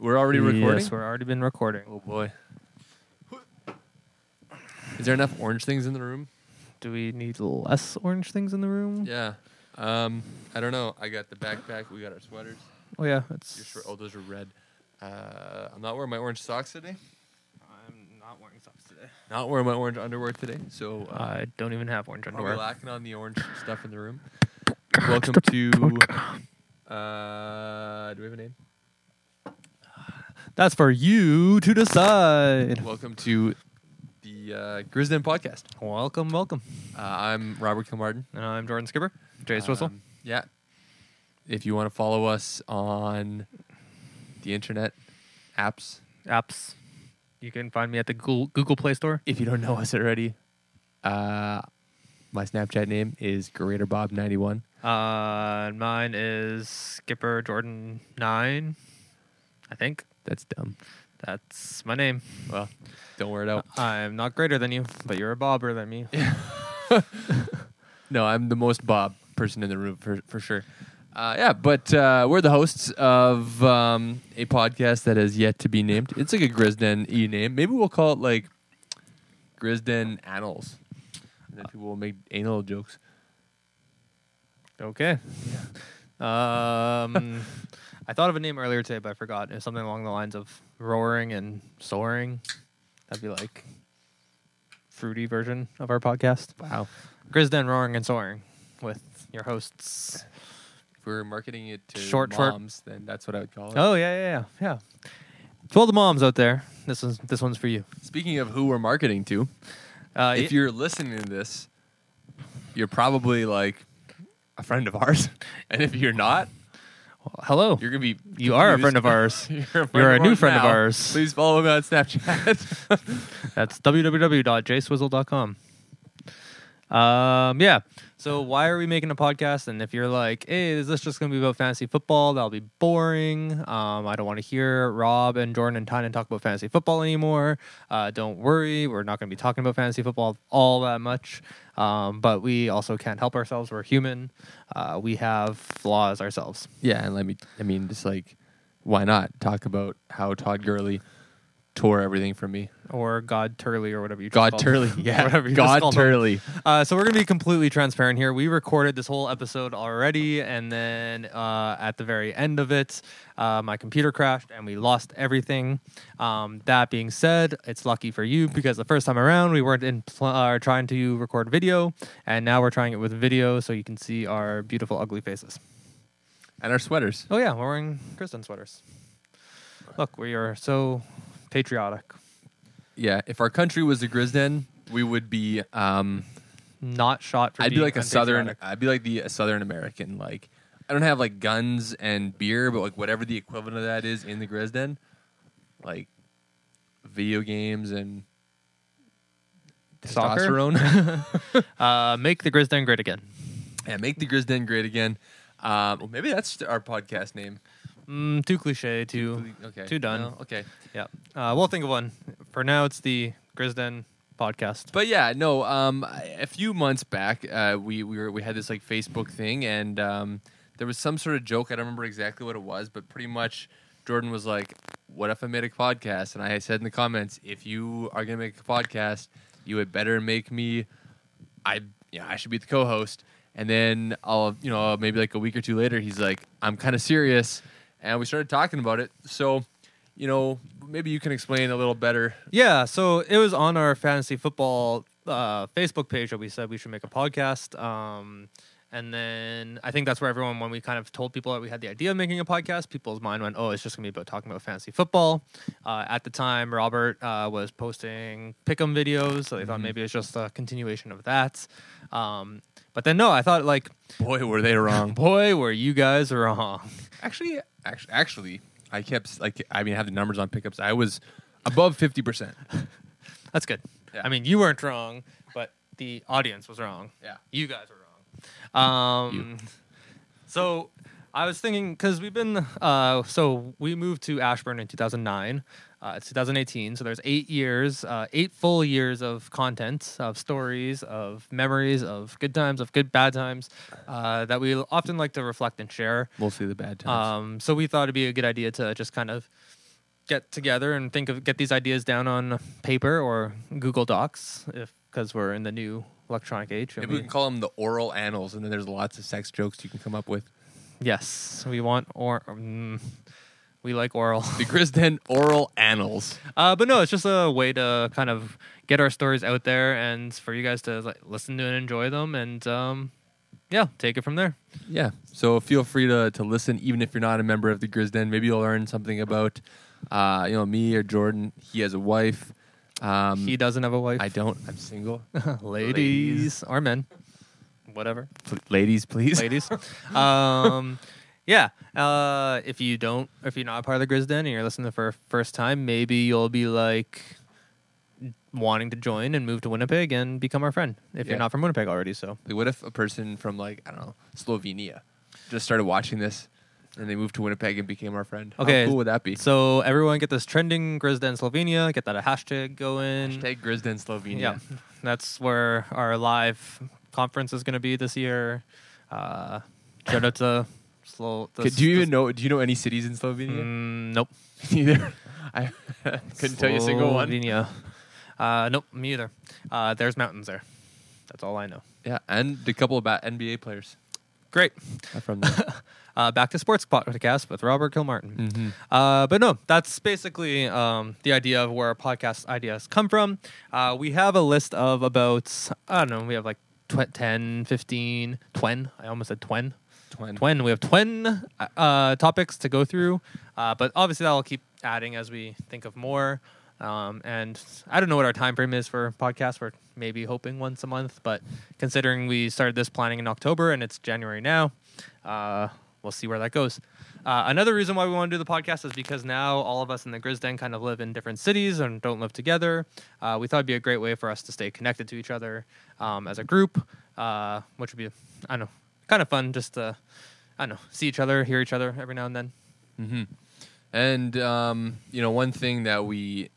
We're already recording? Yes, we're already been recording. Oh, boy. Is there enough orange things in the room? Do we need less orange things in the room? Yeah. I don't know. I got the backpack. We got our sweaters. Oh, yeah. Oh, those are red. I'm not wearing my orange socks today. Not wearing my orange underwear today, so I don't even have orange underwear. We're lacking on the orange stuff in the room. Welcome to. Do we have a name? That's for you to decide. Welcome to the Grizden podcast. Welcome. I'm Robert Kilmartin, and I'm Jordan Skipper. Jay Swistle. Yeah. If you want to follow us on the internet, apps. You can find me at the Google Play Store. If you don't know us already, my Snapchat name is GreaterBob91. Mine is SkipperJordan9, I think. That's dumb. That's my name. Well, don't wear it out. I'm not greater than you, but you're a bobber than me. No, I'm the most bob person in the room for sure. We're the hosts of a podcast that has yet to be named. It's like a Grizden name. Maybe we'll call it like Grizden Annals. And then people will make anal jokes. Okay. Yeah. I thought of a name earlier today, but I forgot. It was something along the lines of roaring and soaring. That'd be like fruity version of our podcast. Wow. Grizden Roaring and Soaring with your hosts. If we were marketing it to moms, then that's what I would call it. Oh, yeah. To all the moms out there, this one's for you. Speaking of who we're marketing to, if you're listening to this, you're probably like a friend of ours. And if you're not, well, hello. You're going to be... You are a friend of ours. You're a new friend of ours. Please follow me on Snapchat. That's www.jswizzle.com. So why are we making a podcast? And if you're like, hey, is this just going to be about fantasy football? That'll be boring. I don't want to hear Rob and Jordan and Tynan talk about fantasy football anymore. Don't worry. We're not going to be talking about fantasy football all that much. But we also can't help ourselves. We're human. We have flaws ourselves. Yeah. And why not talk about how Todd Gurley tore everything from me, or God Turley, or whatever you just called him. God Turley. So we're gonna be completely transparent here. We recorded this whole episode already, and then at the very end of it, my computer crashed and we lost everything. That being said, it's lucky for you, because the first time around we weren't trying to record video, and now we're trying it with video, so you can see our beautiful ugly faces and our sweaters. Oh yeah, we're wearing Grizden sweaters. Look, we are so patriotic. Yeah, if our country was the Grizden, we would be not shot for. I'd be like the Southern American. Like, I don't have like guns and beer, but like whatever the equivalent of that is in the Grizden, like video games and testosterone. Make the Grizden great again. Yeah, make the Grizden great again. Well, maybe that's our podcast name. Too cliche, too done. No, okay. Yeah. We'll think of one. For now, it's the Grizden podcast. But yeah, no, a few months back, we had this like Facebook thing, and there was some sort of joke. I don't remember exactly what it was, but pretty much Jordan was like, what if I made a podcast? And I said in the comments, if you are going to make a podcast, you had better make me, I should be the co-host. And then I'll, maybe like a week or two later, he's like, I'm kind of serious. And we started talking about it. So, maybe you can explain a little better. Yeah, so it was on our fantasy football Facebook page that we said we should make a podcast. And then I think that's where everyone, when we kind of told people that we had the idea of making a podcast, people's mind went, oh, it's just going to be about talking about fantasy football. At the time, Robert was posting pick'em videos, so they thought maybe it was just a continuation of that. But then, no, I thought, like... Boy, were they wrong. Boy, were you guys wrong. Actually, I kept, like, I have the numbers on pickups. I was above 50%. That's good. Yeah. I mean, you weren't wrong, but the audience was wrong. Yeah. You guys were wrong. So I was thinking, because we've been, we moved to Ashburn in 2009. It's 2018, so there's 8 years, 8 full years of content, of stories, of memories, of good times, of good bad times, that we often like to reflect and share. Mostly the bad times. So we thought it'd be a good idea to just kind of get together and get these ideas down on paper or Google Docs, because we're in the new electronic age. Maybe we can call them the oral annals, and then there's lots of sex jokes you can come up with. Yes, we want we like oral. The Grisden oral annals. But no, it's just a way to kind of get our stories out there and for you guys to listen to and enjoy them, and yeah, take it from there. Yeah, so feel free to listen, even if you're not a member of the Grisden. Maybe you'll learn something about me or Jordan. He has a wife. He doesn't have a wife. I don't. I'm single. Ladies or men. Whatever. Ladies, please. Ladies. Yeah. If you're not a part of the Grisden and you're listening for the first time, maybe you'll be wanting to join and move to Winnipeg and become our friend if you're not from Winnipeg already. So, what if a person from Slovenia just started watching this and they moved to Winnipeg and became our friend? Okay. How cool would that be? So everyone get this trending Grisden Slovenia. Get that a hashtag going. Hashtag Grisden Slovenia. Yeah. That's where our live conference is going to be this year. Shout out to Slovenia. Do you know any cities in Slovenia? Nope. Neither. I couldn't tell you a single one. Slovenia. Nope, me either. There's mountains there. That's all I know. Yeah, and a couple of NBA players. Great. From there. Back to Sports Podcast with Robert Kilmartin. Mm-hmm. But no, that's basically the idea of where our podcast ideas come from. We have a list of about, I don't know, we have 10, 15, 20. I almost said 20. We have 20 topics to go through. But obviously that'll keep adding as we think of more. And I don't know what our time frame is for podcasts. We're maybe hoping once a month, but considering we started this planning in October and it's January now, we'll see where that goes. Another reason why we want to do the podcast is because now all of us in the Grisden kind of live in different cities and don't live together. We thought it'd be a great way for us to stay connected to each other as a group, which would be, I don't know, kind of fun just to, I don't know, see each other, hear each other every now and then. Mm-hmm. And, one thing that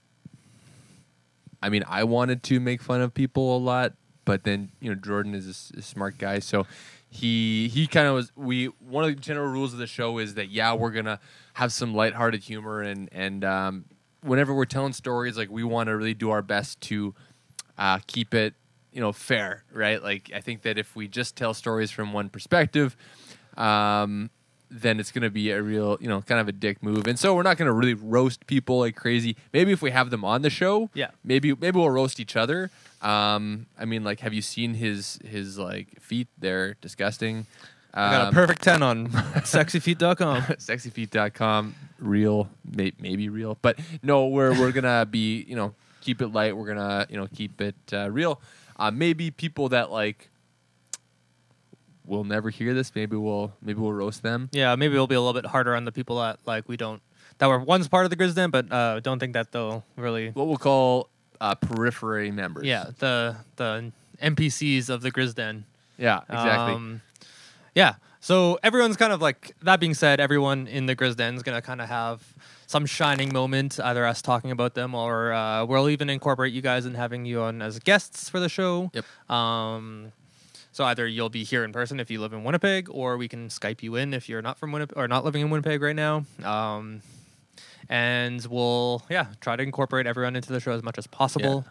I wanted to make fun of people a lot, but then, Jordan is a smart guy. So he kind of was, one of the general rules of the show is that, yeah, we're going to have some lighthearted humor. And whenever we're telling stories, we want to really do our best to keep it, fair, right? I think that if we just tell stories from one perspective, then it's going to be a real, kind of a dick move. And so we're not going to really roast people like crazy. Maybe if we have them on the show, yeah. Maybe we'll roast each other. Have you seen his feet? They're disgusting. I got a perfect 10 on sexyfeet.com. Sexyfeet.com. Real, maybe real. But no, we're going to be, keep it light. We're going to, keep it real. Maybe people that we'll never hear this. Maybe we'll roast them. Yeah, maybe we'll be a little bit harder on the people that that were once part of the Grisden, but don't think that they'll really what we'll call periphery members. Yeah, the NPCs of the Grisden. Yeah, exactly. Yeah. So everyone's kind of that being said, everyone in the Grisden is going to kind of have some shining moment, either us talking about them or we'll even incorporate you guys in having you on as guests for the show. Yep. So either you'll be here in person if you live in Winnipeg, or we can Skype you in if you're not from Winnipeg or not living in Winnipeg right now. And we'll try to incorporate everyone into the show as much as possible.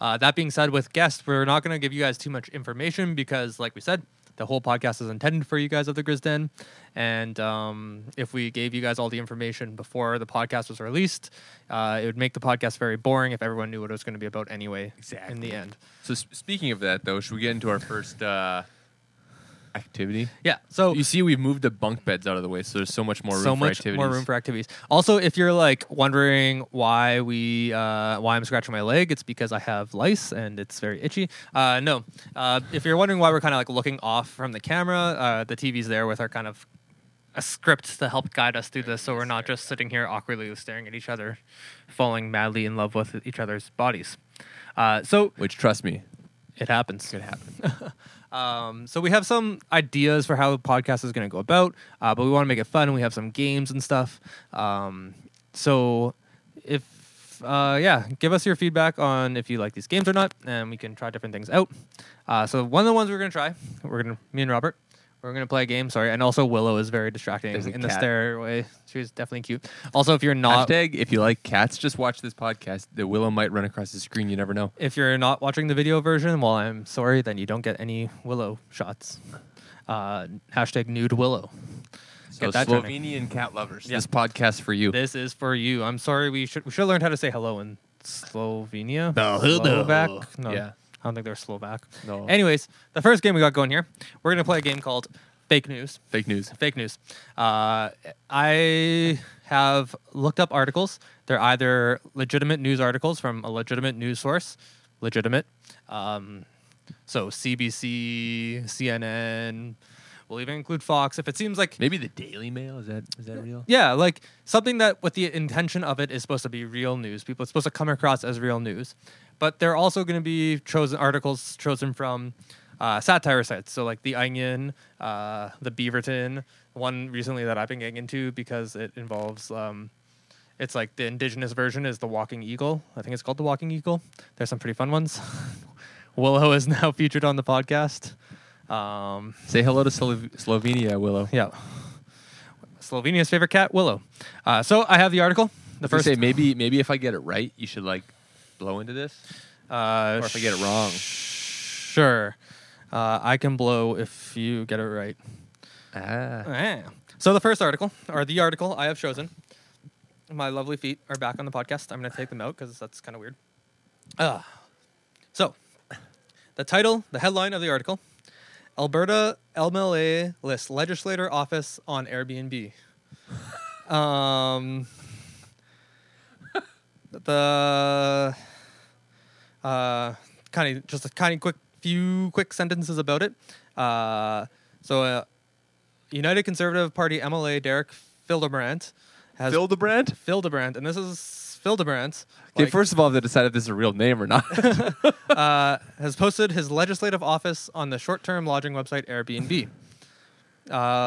Yeah. That being said, with guests, we're not going to give you guys too much information because, like we said, the whole podcast is intended for you guys of the Grisden. And if we gave you guys all the information before the podcast was released, it would make the podcast very boring if everyone knew what it was going to be about anyway. Exactly. In the end. So speaking of that, though, should we get into our first activity? Yeah. So you see, we've moved the bunk beds out of the way, so there's so much more room for activities. So much more room for activities. Also, if you're wondering why why I'm scratching my leg, it's because I have lice and it's very itchy. No. If you're wondering why we're kind of looking off from the camera, the TV's there with our kind of a script to help guide us through this, so we're not just sitting here awkwardly staring at each other, falling madly in love with each other's bodies. Which, trust me, it happens. It could happen. So we have some ideas for how the podcast is going to go about, but we want to make it fun. We have some games and stuff. So if, give us your feedback on if you like these games or not, and we can try different things out. So one of the ones we're going to try, me and Robert, We're going to play a game, sorry. And also Willow is very distracting in the stairway. She was definitely cute. Also, if you're not... Hashtag, if you like cats, just watch this podcast. The Willow might run across the screen. You never know. If you're not watching the video version, well, I'm sorry, then you don't get any Willow shots. Hashtag nude Willow. So Slovenian cat lovers. Yeah. This podcast for you. This is for you. I'm sorry. We should learn how to say hello in Slovenia. No, Slovak? No. Yeah. I don't think they're Slovak. No. Anyways, the first game we got going here, we're going to play a game called Fake News. Fake News. Fake News. I have looked up articles. They're either legitimate news articles from a legitimate news source. Legitimate. So CBC, CNN. We'll even include Fox if it seems like... Maybe the Daily Mail? Is that real? Yeah, like something that with the intention of it is supposed to be real news. People, it's supposed to come across as real news. But they're also going to be articles chosen from satire sites. So like The Onion, The Beaverton, one recently that I've been getting into because it involves... it's like the indigenous version is The Walking Eagle. I think it's called The Walking Eagle. There's some pretty fun ones. Willow is now featured on the podcast. Say hello to Slovenia, Willow. Yeah. Slovenia's favorite cat, Willow. So I have the article. The first. You say maybe if I get it right, you should like blow into this. Or if I get it wrong. Sure. I can blow if you get it right. So the first article, or the article I have chosen. My lovely feet are back on the podcast. I'm going to take them out because that's kind of weird. So the title, the headline of the article. Alberta MLA lists legislator office on Airbnb. The quick sentences about it. United Conservative Party MLA Derek Fildebrand has Fildebrand, and this is Fildebrand. Okay, like, first of all, they decided if this is a real name or not. Has posted his legislative office on the short-term lodging website Airbnb.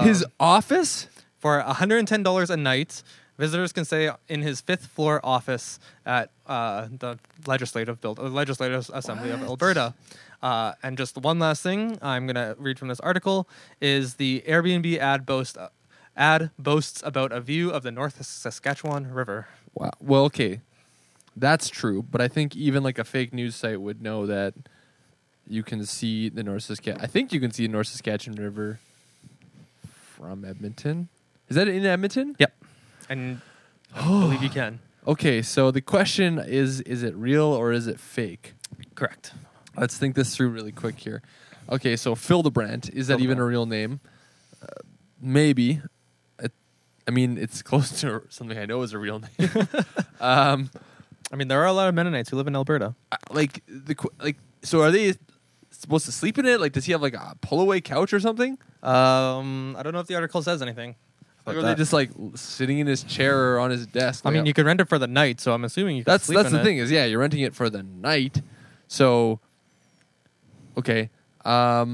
His office? For $110 a night, visitors can stay in his fifth-floor office at the Legislative Assembly of Alberta. And just one last thing I'm going to read from this article is the Airbnb ad boasts about a view of the North Saskatchewan River. Wow. Well, okay. That's true, but I think even like a fake news site would know that you can see the North Saskatchewan. I think you can see the North Saskatchewan River from Edmonton. Is that in Edmonton? Yep, and I believe you can. Okay, so the question is it real or is it fake? Correct. Let's think this through really quick here. Okay, so Fildebrand, is that even a real name? Maybe. I mean, it's close to something I know is a real name. I mean, there are a lot of Mennonites who live in Alberta. So are they supposed to sleep in it? Like, does he have like a pull-away couch or something? I don't know if the article says anything. Or are they just like sitting in his chair or on his desk? I mean, you could rent it for the night, so I'm assuming you can sleep in it. That's the thing is, yeah, you're renting it for the night. So, okay, I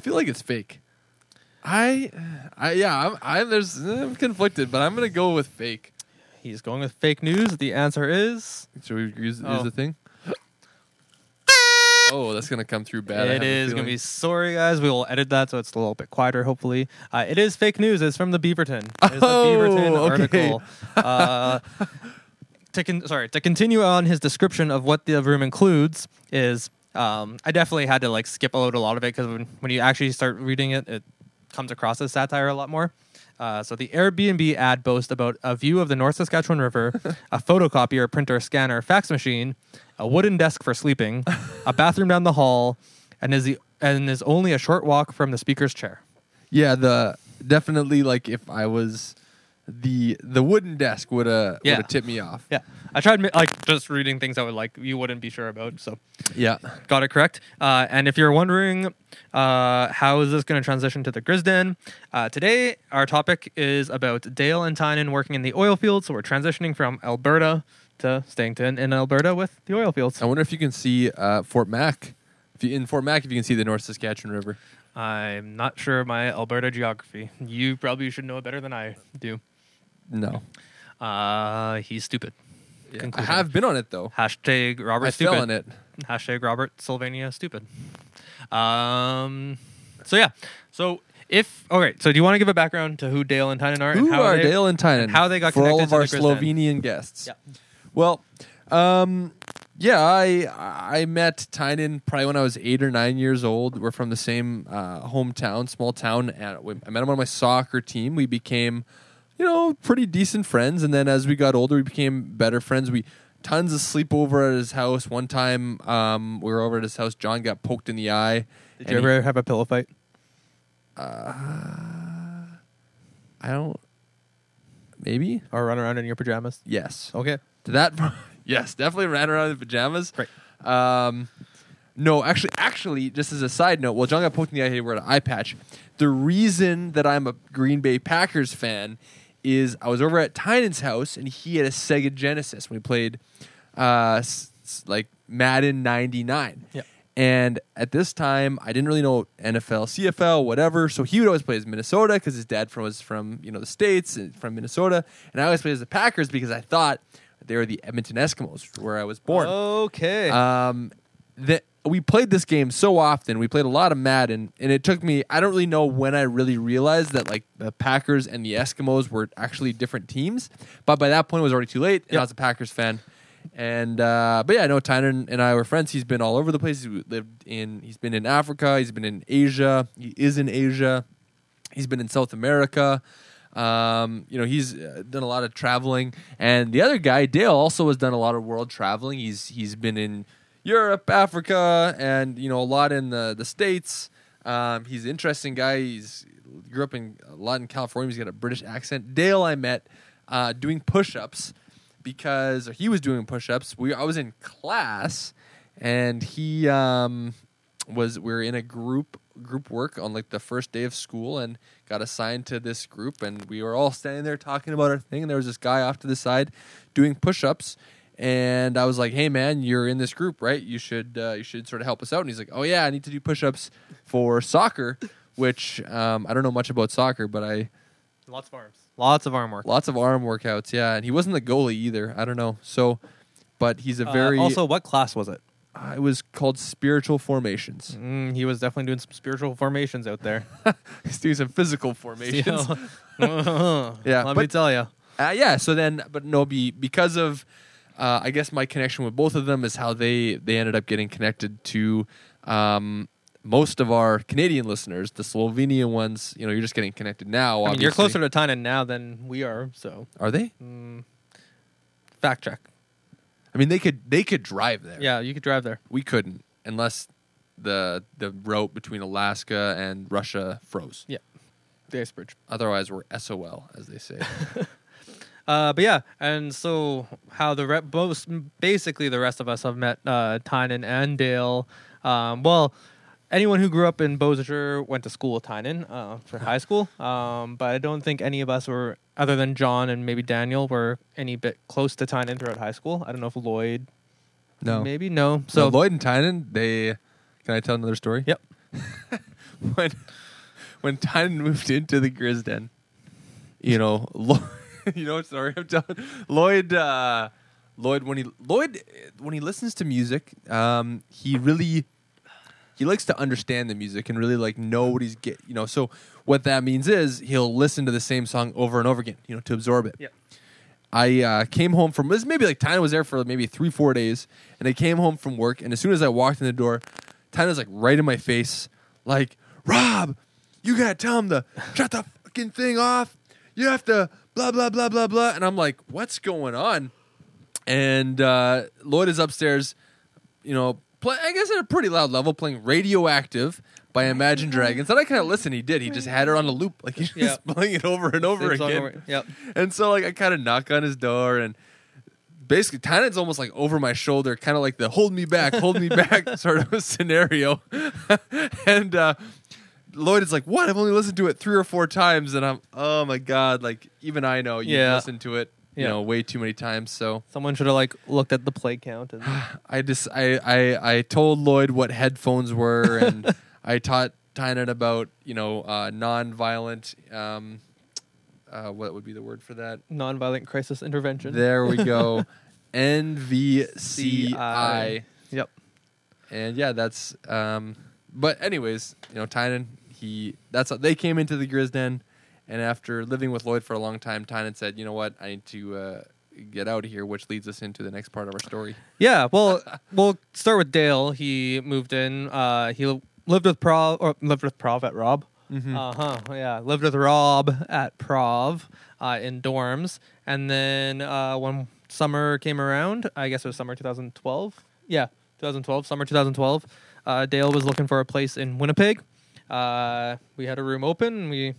feel like it's fake. I'm conflicted, but I'm gonna go with fake. He's going with fake news. The answer is. Should we use the thing? Oh, that's gonna come through bad. It is gonna be sorry, guys. We will edit that so it's a little bit quieter. Hopefully, it is fake news. It's from the Beaverton. Article. To continue on his description of what the room includes is. I definitely had to like skip out a lot of it because when you actually start reading it, it comes across as satire a lot more. So the Airbnb ad boasts about a view of the North Saskatchewan River, a photocopier, printer, scanner, fax machine, a wooden desk for sleeping, a bathroom down the hall, and is only a short walk from the speaker's chair. Yeah, definitely like if I was the wooden desk would have tipped me off. Yeah. I tried like just reading things I would like you wouldn't be sure about. So yeah, got it correct. And if you're wondering how is this going to transition to the Grizden, today our topic is about Dale and Tynan working in the oil fields. So we're transitioning from Alberta to Stankton in Alberta with the oil fields. I wonder if you can see Fort Mac. In Fort Mac, if you can see the North Saskatchewan River. I'm not sure of my Alberta geography. You probably should know it better than I do. No. He's stupid. concluded. I have been on it, though. Hashtag Robert Stupid. I fell on it. Hashtag Robert Sylvania Stupid. So, yeah. So... So do you want to give a background to who Dale and Tynan are? Who are Dale and Tynan? How they got connected to the Grisden? For all of our Slovenian guests. Yeah. Well, I met Tynan probably when I was 8 or 9 years old. We're from the same hometown, small town. And I met him on my soccer team. We became, pretty decent friends. And then as we got older, we became better friends. We tons of sleepover at his house. One time we were over at his house. John got poked in the eye. Did you ever have a pillow fight? Maybe. Or run around in your pajamas? Yes. Okay. Did that? Yes, definitely ran around in pajamas. Right. No, actually, just as a side note, well, John got poked in the eye, we're at an eye patch. The reason that I'm a Green Bay Packers fan is I was over at Tynan's house, and he had a Sega Genesis. We played, Madden 99. Yeah. And at this time, I didn't really know NFL, CFL, whatever. So he would always play as Minnesota because his dad was from the States, from Minnesota. And I always played as the Packers because I thought they were the Edmonton Eskimos, where I was born. Okay. We played this game so often. We played a lot of Madden. And it took me, I don't really know when I really realized that the Packers and the Eskimos were actually different teams. But by that point, it was already too late. And I was a Packers fan. And I know Tynan and I were friends. He's been all over the place. He's been in Africa. He's been in Asia. He is in Asia. He's been in South America. He's done a lot of traveling. And the other guy, Dale, also has done a lot of world traveling. He's been in Europe, Africa, and a lot in the States. He's an interesting guy. He's grew up a lot in California. He's got a British accent. Dale, I met doing push-ups. Because he was doing push-ups, I was in class, and he we were in a group work on the first day of school, and got assigned to this group, and we were all standing there talking about our thing, and there was this guy off to the side doing push-ups, and I was like, "Hey man, you're in this group, right? You should sort of help us out." And he's like, "Oh yeah, I need to do push-ups for soccer," which I don't know much about soccer, but I. Lots of arms. Lots of arm workouts. Lots of arm workouts, yeah. And he wasn't the goalie either. I don't know. So, but he's a very... Also, what class was it? It was called Spiritual Formations. He was definitely doing some spiritual formations out there. He's doing some physical formations. Yeah. Let me tell you. Because of, I guess my connection with both of them is how they ended up getting connected to... most of our Canadian listeners, the Slovenian ones, you're just getting connected now. Obviously. I mean, you're closer to Tynan now than we are. So are they? Fact check. I mean, they could drive there. Yeah, you could drive there. We couldn't unless the route between Alaska and Russia froze. Yeah, the ice bridge. Otherwise, we're SOL, as they say. And so how basically the rest of us have met Tynan and Dale. Anyone who grew up in Bozeter went to school with Tynan for high school, but I don't think any of us were, other than John and maybe Daniel, were any bit close to Tynan throughout high school. I don't know if Lloyd... No. Maybe? No. So Lloyd and Tynan, Can I tell another story? Yep. When Tynan moved into the Grisden, Lloyd... Sorry, I'm telling... Lloyd, when he listens to music, he really... He likes to understand the music and really know what he's getting. So what that means is he'll listen to the same song over and over again, to absorb it. Yeah. I came home from this. Maybe Tynan was there for maybe 3-4 days, and I came home from work. And as soon as I walked in the door, Tynan was right in my face, "Rob, you gotta tell him to shut the fucking thing off. You have to blah blah blah blah blah." And I'm like, "What's going on?" And Lloyd is upstairs, I guess at a pretty loud level, playing "Radioactive" by Imagine Dragons. And I kind of listened. He did. He just had it on a loop. He just playing it over and over again. Yep. And so I kind of knock on his door, and basically Tynan's almost over my shoulder, kind of like the hold me back sort of a scenario. And Lloyd is like, "What? I've only listened to it 3 or 4 times." And I'm, oh my God, even I know you listened to it. Way too many times. So someone should have looked at the play count. And I told Lloyd what headphones were, and I taught Tynan about non-violent. What would be the word for that? Non-violent crisis intervention. There we go. NVCI. Yep. And yeah, that's. But anyways, you know, Tynan, that's how they came into the Grizz Den, and after living with Lloyd for a long time, Tynan said, "You know what? I need to get out of here," which leads us into the next part of our story. Yeah. Well, we'll start with Dale. He moved in. He lived with Prov at Rob. Mm-hmm. Yeah, lived with Rob at Prov in dorms, and then when summer came around, I guess it was summer 2012. Yeah, 2012, summer 2012. Dale was looking for a place in Winnipeg. We had a room open.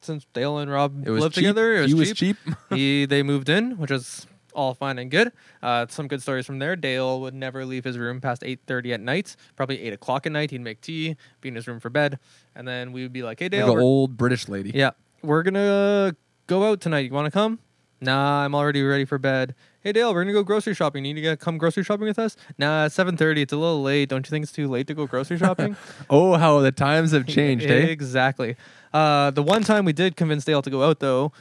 Since Dale and Rob lived together, it was cheap. They moved in, which was all fine and good. Some good stories from there. Dale would never leave his room past 8:30 at night, probably 8 o'clock at night. He'd make tea, be in his room for bed, and then we would be like, "Hey, Dale, like an old British lady. Yeah, we're gonna go out tonight. You want to come? Nah, I'm already ready for bed. Hey, Dale, we're gonna go grocery shopping. You need to come grocery shopping with us? Nah, it's 7:30. It's a little late. Don't you think it's too late to go grocery shopping?" Oh, how the times have changed, eh? Exactly. The one time we did convince Dale to go out, though,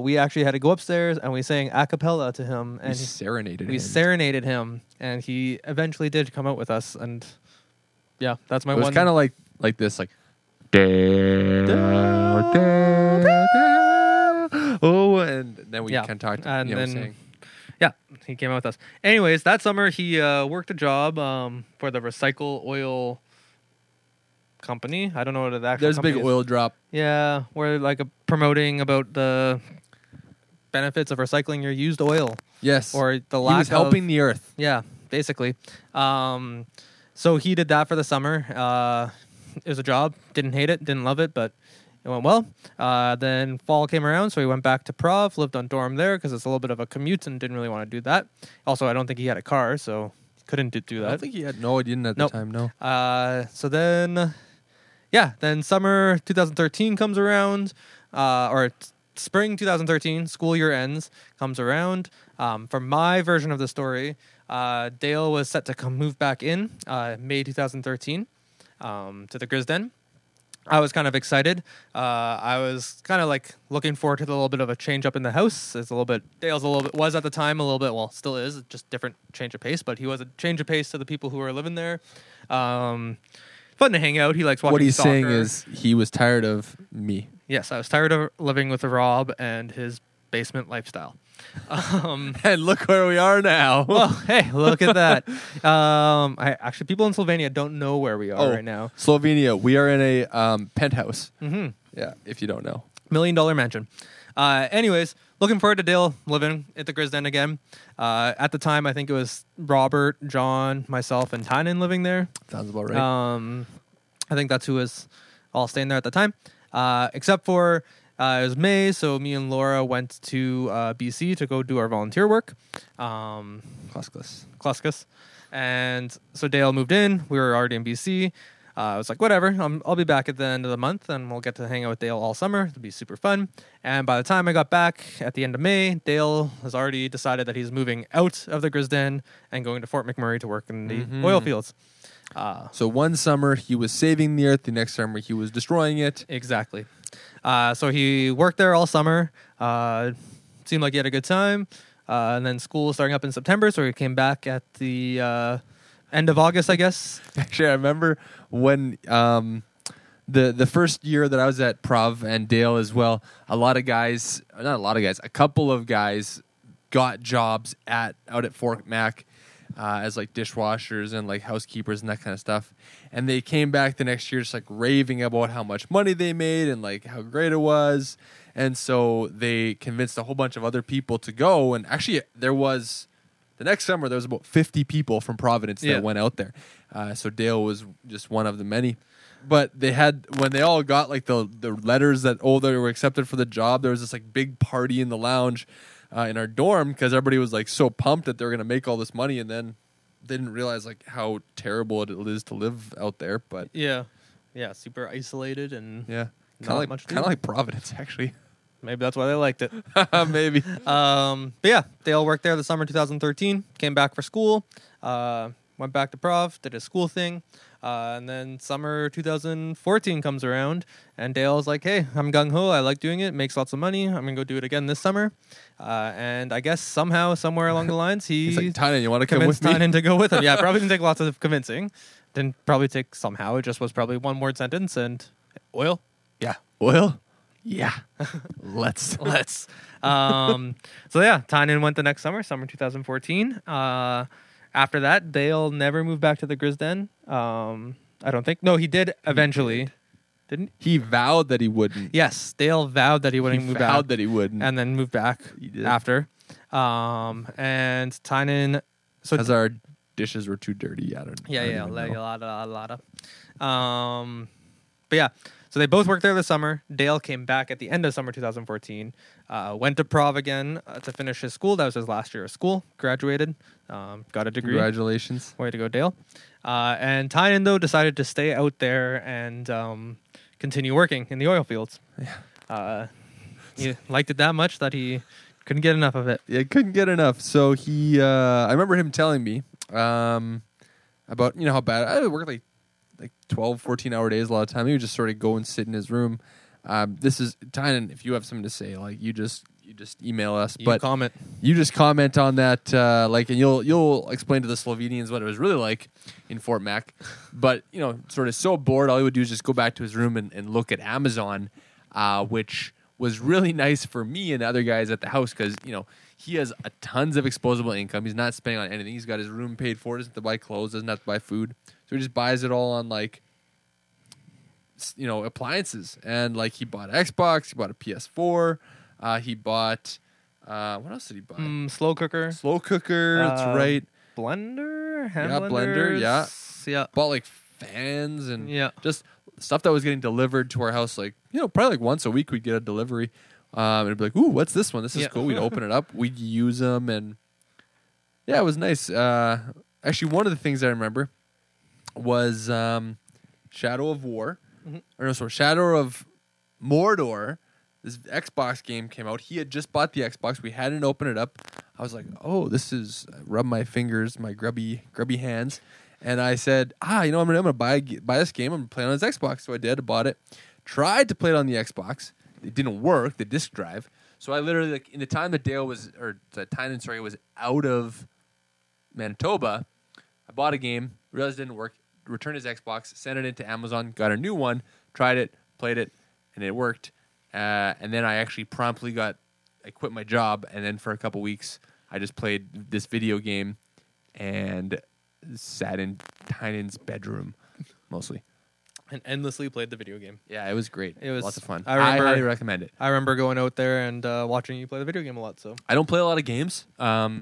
we actually had to go upstairs and we sang a cappella to him. And we serenaded him, and he eventually did come out with us. And yeah, that's my one. It was kind of like this, like Dale, Dale, Dale. Oh, and then we can talk to him. Yeah, he came out with us. Anyways, that summer he worked a job for the Recycle Oil Company. I don't know what the actual There's a big is. Oil drop. Yeah, where like promoting about the benefits of recycling your used oil. Yes. Or the lack of... He was helping the earth. Yeah, basically. So he did that for the summer. It was a job. Didn't hate it. Didn't love it, but... It went well. Then fall came around, so he went back to Prov, lived on dorm there because it's a little bit of a commute and didn't really want to do that. Also, I don't think he had a car, so couldn't do that. I don't think he had. No, he didn't at the time, no. So then, then summer 2013 comes around, or spring 2013, school year ends, comes around. For my version of the story, Dale was set to move back in May 2013 to the Grizz Den. I was kind of excited. I was kind of like looking forward to a little bit of a change up in the house. Dale's was at the time a little bit, well, still is, just different change of pace, but he was a change of pace to the people who were living there. Fun to hang out. He likes watching soccer. What he's saying is he was tired of me. Yes, I was tired of living with Rob and his basement lifestyle. And look where we are now. Well, hey, look at that. People in Slovenia don't know where we are right now. Slovenia, we are in a penthouse. Mm-hmm. Yeah, if you don't know. $1 million mansion. Anyways, looking forward to Dale living at the Grizz Den again. At the time, I think it was Robert, John, myself, and Tynan living there. Sounds about right. I think that's who was all staying there at the time. Except for... it was May, so me and Laura went to BC to go do our volunteer work. Klaskus. And so Dale moved in. We were already in BC. I was like, whatever. I'll be back at the end of the month, and we'll get to hang out with Dale all summer. It'll be super fun. And by the time I got back at the end of May, Dale has already decided that he's moving out of the Grizz Den and going to Fort McMurray to work in the oil fields. So one summer he was saving the earth. The next summer he was destroying it. Exactly. So he worked there all summer. Seemed like he had a good time. And then school was starting up in September, so he came back at the end of August, I guess. Actually, I remember when the first year that I was at Prov and Dale as well, a couple of guys got jobs out at Fort Mac as like dishwashers and like housekeepers and that kind of stuff. And they came back the next year just like raving about how much money they made and like how great it was. And so they convinced a whole bunch of other people to go. And actually the next summer there was about 50 people from Providence that went out there. So Dale was just one of the many. But when they all got like the letters that they were accepted for the job, there was this like big party in the lounge. In our dorm, because everybody was like so pumped that they were going to make all this money, and then they didn't realize like how terrible it is to live out there. But yeah, super isolated and kind of like Providence, actually. Maybe that's why they liked it. Maybe. But yeah, Dale worked there the summer 2013. Came back for school. Went back to Prov. Did his school thing. And then summer 2014 comes around, and Dale's like, hey, I'm gung-ho. I like doing it. Makes lots of money. I'm going to go do it again this summer. And I guess somehow, somewhere along the lines, he's like, Tynan, you want to come with me? Tynan to go with him. Yeah, probably didn't take lots of convincing. Didn't probably take somehow. It just was probably one word sentence and oil. Yeah. Oil? Yeah. Let's. So yeah, Tynan went the next summer 2014. After that, Dale never moved back to the Grizz Den. I don't think. No, he did eventually. Didn't he? He vowed that he wouldn't. Yes, Dale vowed that he wouldn't move back. He vowed that he wouldn't. And then moved back after. And Tynan... Because our dishes were too dirty. I don't know. Yeah, a lot. But yeah, so they both worked there this summer. Dale came back at the end of summer 2014. Went to Prov again to finish his school. That was his last year of school. Graduated. Got a degree. Congratulations. Way to go, Dale. And Tynan, though, decided to stay out there and continue working in the oil fields. Yeah. He liked it that much that he couldn't get enough of it. Yeah, couldn't get enough. So he, I remember him telling me about, how bad I worked like 12, 14-hour days a lot of time. He would just sort of go and sit in his room. This is Tynan. If you have something to say, like you just email us, but comment. You just comment on that, and you'll explain to the Slovenians what it was really like in Fort Mac. But sort of so bored, all he would do is just go back to his room and look at Amazon, which was really nice for me and other guys at the house because he has a tons of disposable income. He's not spending on anything. He's got his room paid for. Doesn't have to buy clothes. Doesn't have to buy food. So he just buys it all on appliances, and he bought an Xbox, he bought a PS4, he bought what else did he buy? Slow cooker, that's right. Blender, blender, yeah. Bought fans and just stuff that was getting delivered to our house. Probably once a week we'd get a delivery, and it'd be ooh, what's this one? This is cool. We'd open it up, we'd use them, and yeah, it was nice. Actually, one of the things I remember was Shadow of War. Mm-hmm. Or no, sorry, Shadow of Mordor. This Xbox game came out. He had just bought the Xbox. We hadn't opened it up. I was like, oh, this is... rub my fingers, my grubby hands. And I said, I'm going to buy this game. I'm going to play it on his Xbox. So I did. I bought it. Tried to play it on the Xbox. It didn't work, the disc drive. So I literally, in the time that Tynan was out of Manitoba, I bought a game, realized it didn't work, returned his Xbox, sent it into Amazon, got a new one, tried it, played it, and it worked. And then I actually promptly quit my job, and then for a couple weeks, I just played this video game and sat in Tynan's bedroom, mostly. And endlessly played the video game. Yeah, it was great. It was lots of fun. I highly recommend it. I remember going out there and watching you play the video game a lot. So I don't play a lot of games. I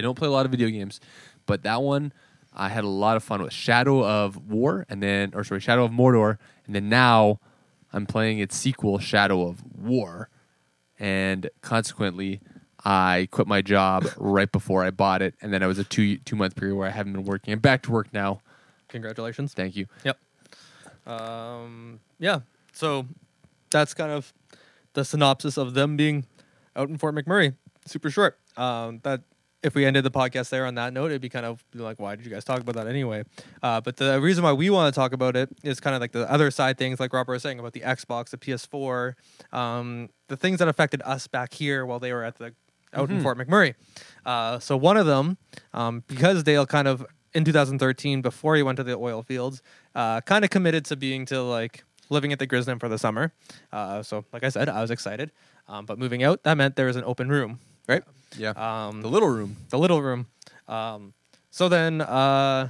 don't play a lot of video games, but that one... I had a lot of fun with Shadow of Mordor, and then now I'm playing its sequel, Shadow of War, and consequently, I quit my job right before I bought it, and then I was a two-month period where I haven't been working. I'm back to work now. Congratulations! Thank you. Yep. Yeah. So that's kind of the synopsis of them being out in Fort McMurray. Super short. If we ended the podcast there on that note, it'd be kind of why did you guys talk about that anyway? But the reason why we want to talk about it is kind of the other side things, like Robert was saying about the Xbox, the PS4, the things that affected us back here while they were out in Fort McMurray. So one of them, because Dale kind of in 2013, before he went to the oil fields, kind of committed to being living at the Grizz Den for the summer. So like I said, I was excited, but moving out that meant there was an open room. Right? Yeah. The little room. So then I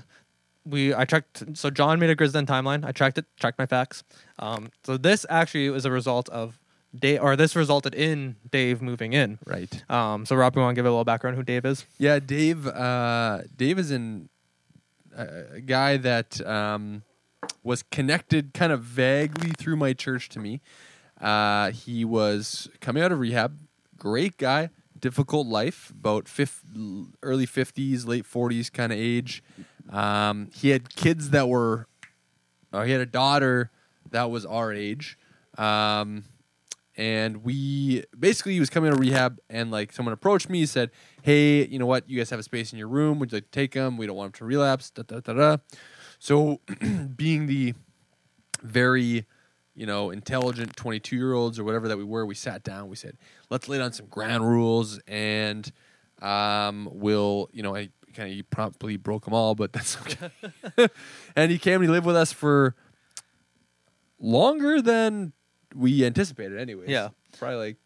checked. So John made a Grizz Den timeline. I checked my facts. So this actually was a result of Dave, or this resulted in Dave moving in. Right. So Rob, you want to give a little background who Dave is? Yeah, Dave. Dave is a guy that was connected kind of vaguely through my church to me. He was coming out of rehab. Great guy. Difficult life, about early 50s, late 40s kind of age. He had kids that were... he had a daughter that was our age. And we... Basically, he was coming to rehab, and someone approached me, said, hey, you know what? You guys have a space in your room. Would you like to take him? We don't want him to relapse. Da, da, da, da. So being the very, intelligent 22-year-olds or whatever that we were, we sat down, we said, let's lay down some ground rules, and we'll, I kind of promptly broke them all, but that's okay. And he came and he lived with us for longer than we anticipated anyways. Yeah. Probably like...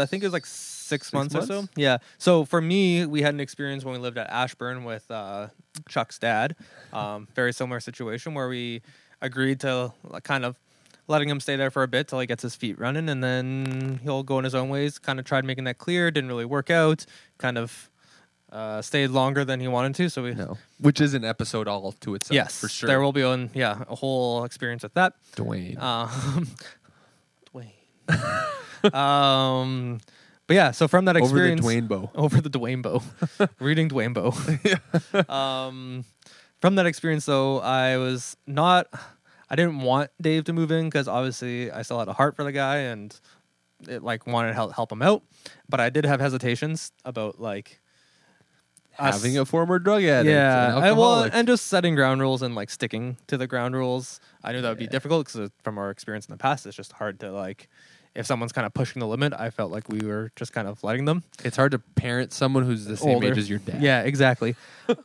I think it was like 6 months or so. Yeah. So for me, we had an experience when we lived at Ashburn with Chuck's dad. Very similar situation where we agreed to kind of letting him stay there for a bit till he gets his feet running, and then he'll go in his own ways. Kind of tried making that clear. Didn't really work out. Kind of stayed longer than he wanted to. So we, which is an episode all to itself. Yes, for sure. There will be a whole experience with that. Dwayne. Dwayne. But yeah, so from that experience over the Dwayne bow, reading Dwayne bow. From that experience though, I didn't want Dave to move in because obviously I still had a heart for the guy and it wanted to help him out, but I did have hesitations about having a former drug addict, and just setting ground rules and sticking to the ground rules. I knew that would be difficult because from our experience in the past, it's just hard to if someone's kind of pushing the limit, I felt like we were just kind of letting them. It's hard to parent someone who's the same age as your dad. Yeah, exactly.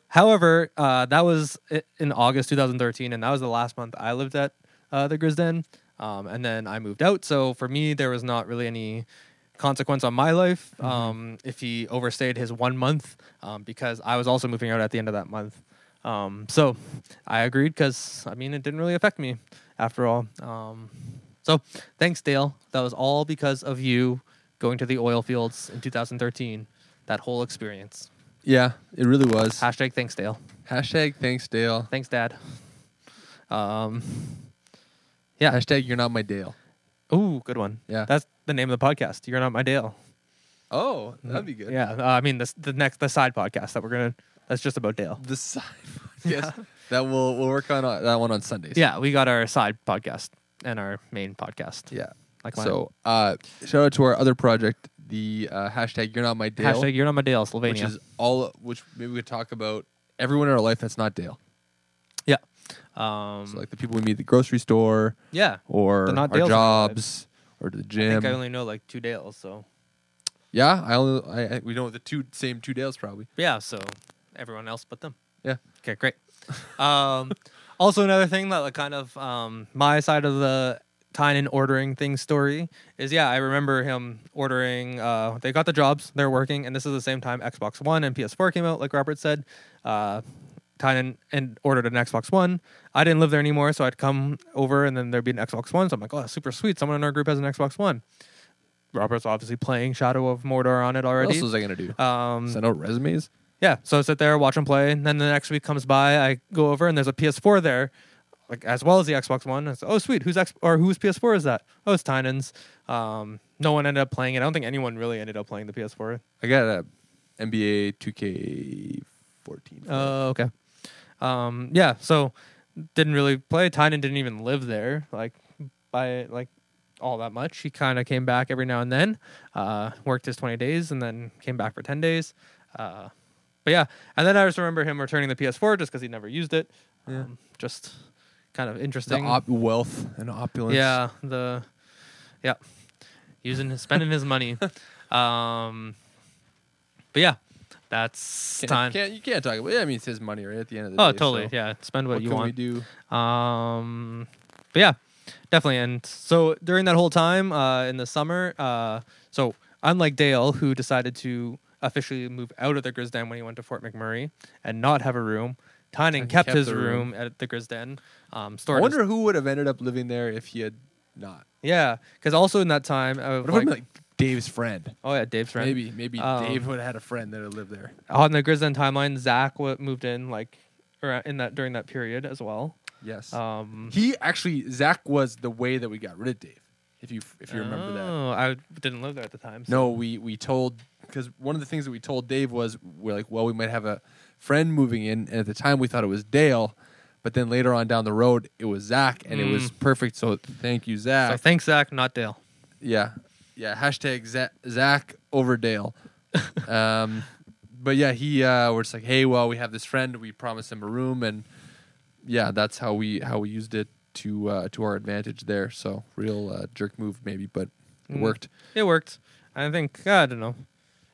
However, that was in August 2013, and that was the last month I lived at the Grisden, and then I moved out. So for me, there was not really any consequence on my life if he overstayed his 1 month, because I was also moving out at the end of that month. So I agreed because, it didn't really affect me after all. So thanks, Dale. That was all because of you going to the oil fields in 2013. That whole experience. Yeah, it really was. Hashtag thanks, Dale. Hashtag thanks, Dale. Thanks, Dad. Yeah. Hashtag you're not my Dale. Ooh, good one. Yeah. That's the name of the podcast. You're not my Dale. Oh, that'd be good. Yeah. The side podcast that we're going to, that's just about Dale. The side podcast. Yeah. That we'll work on that one on Sundays. Yeah. We got our side podcast. And our main podcast. Yeah. Shout out to our other project, the hashtag You're Not My Dale. Hashtag You're Not My Dale, Slovenia. Which maybe we could talk about everyone in our life that's not Dale. Yeah. The people we meet at the grocery store. Yeah. Or our jobs. Or the gym. I think I only know two Dales, so. Yeah, we know the same two Dales probably. Yeah, so everyone else but them. Yeah. Okay, great. Also, another thing that my side of the Tynan ordering things story is, I remember him ordering, they got the jobs, they're working, and this is the same time Xbox One and PS4 came out, like Robert said. Tynan and ordered an Xbox One. I didn't live there anymore, so I'd come over and then there'd be an Xbox One, so I'm oh, super sweet, someone in our group has an Xbox One. Robert's obviously playing Shadow of Mordor on it already. What else was I going to do? Send out resumes? Yeah, so I sit there, watch him play, and then the next week comes by, I go over, and there's a PS4 there, as well as the Xbox One. I say, oh, sweet, whose PS4 is that? Oh, it's Tynan's. No one ended up playing it. I don't think anyone really ended up playing the PS4. I got a NBA 2K14. Oh, okay. Yeah, so didn't really play. Tynan didn't even live there, all that much. He kind of came back every now and then, worked his 20 days, and then came back for 10 days. But yeah, and then I just remember him returning the PS4 just because he never used it. Yeah. Just kind of interesting. The wealth and opulence. Yeah, spending his money. But yeah, that's time. You can't talk about it. It's his money, right? At the end of the day. Oh, totally. So yeah, spend what you want. What can we do? But yeah, definitely. And so during that whole time in the summer, so unlike Dale, who decided to officially move out of the Grisden when he went to Fort McMurray and not have a room. Tynan kept his room at the Grisden. I wonder who would have ended up living there if he had not. Yeah, because also in that time, what if Dave's friend? Oh yeah, Dave's friend. Maybe Dave would have had a friend that had lived there. On the Grisden timeline, Zach moved in during that period as well. Yes, Zach was the way that we got rid of Dave. If you remember that. Oh, I didn't live there at the time. So. No, we told, because one of the things that we told Dave was, we're we might have a friend moving in. And at the time, we thought it was Dale. But then later on down the road, it was Zach. And it was perfect. So thank you, Zach. So thanks, Zach, not Dale. Yeah. Yeah. Hashtag Zach over Dale. but yeah, he was like, hey, well, we have this friend. We promised him a room, and yeah, that's how we used it to our advantage there. So real jerk move maybe, but it worked. It worked. I think I don't know.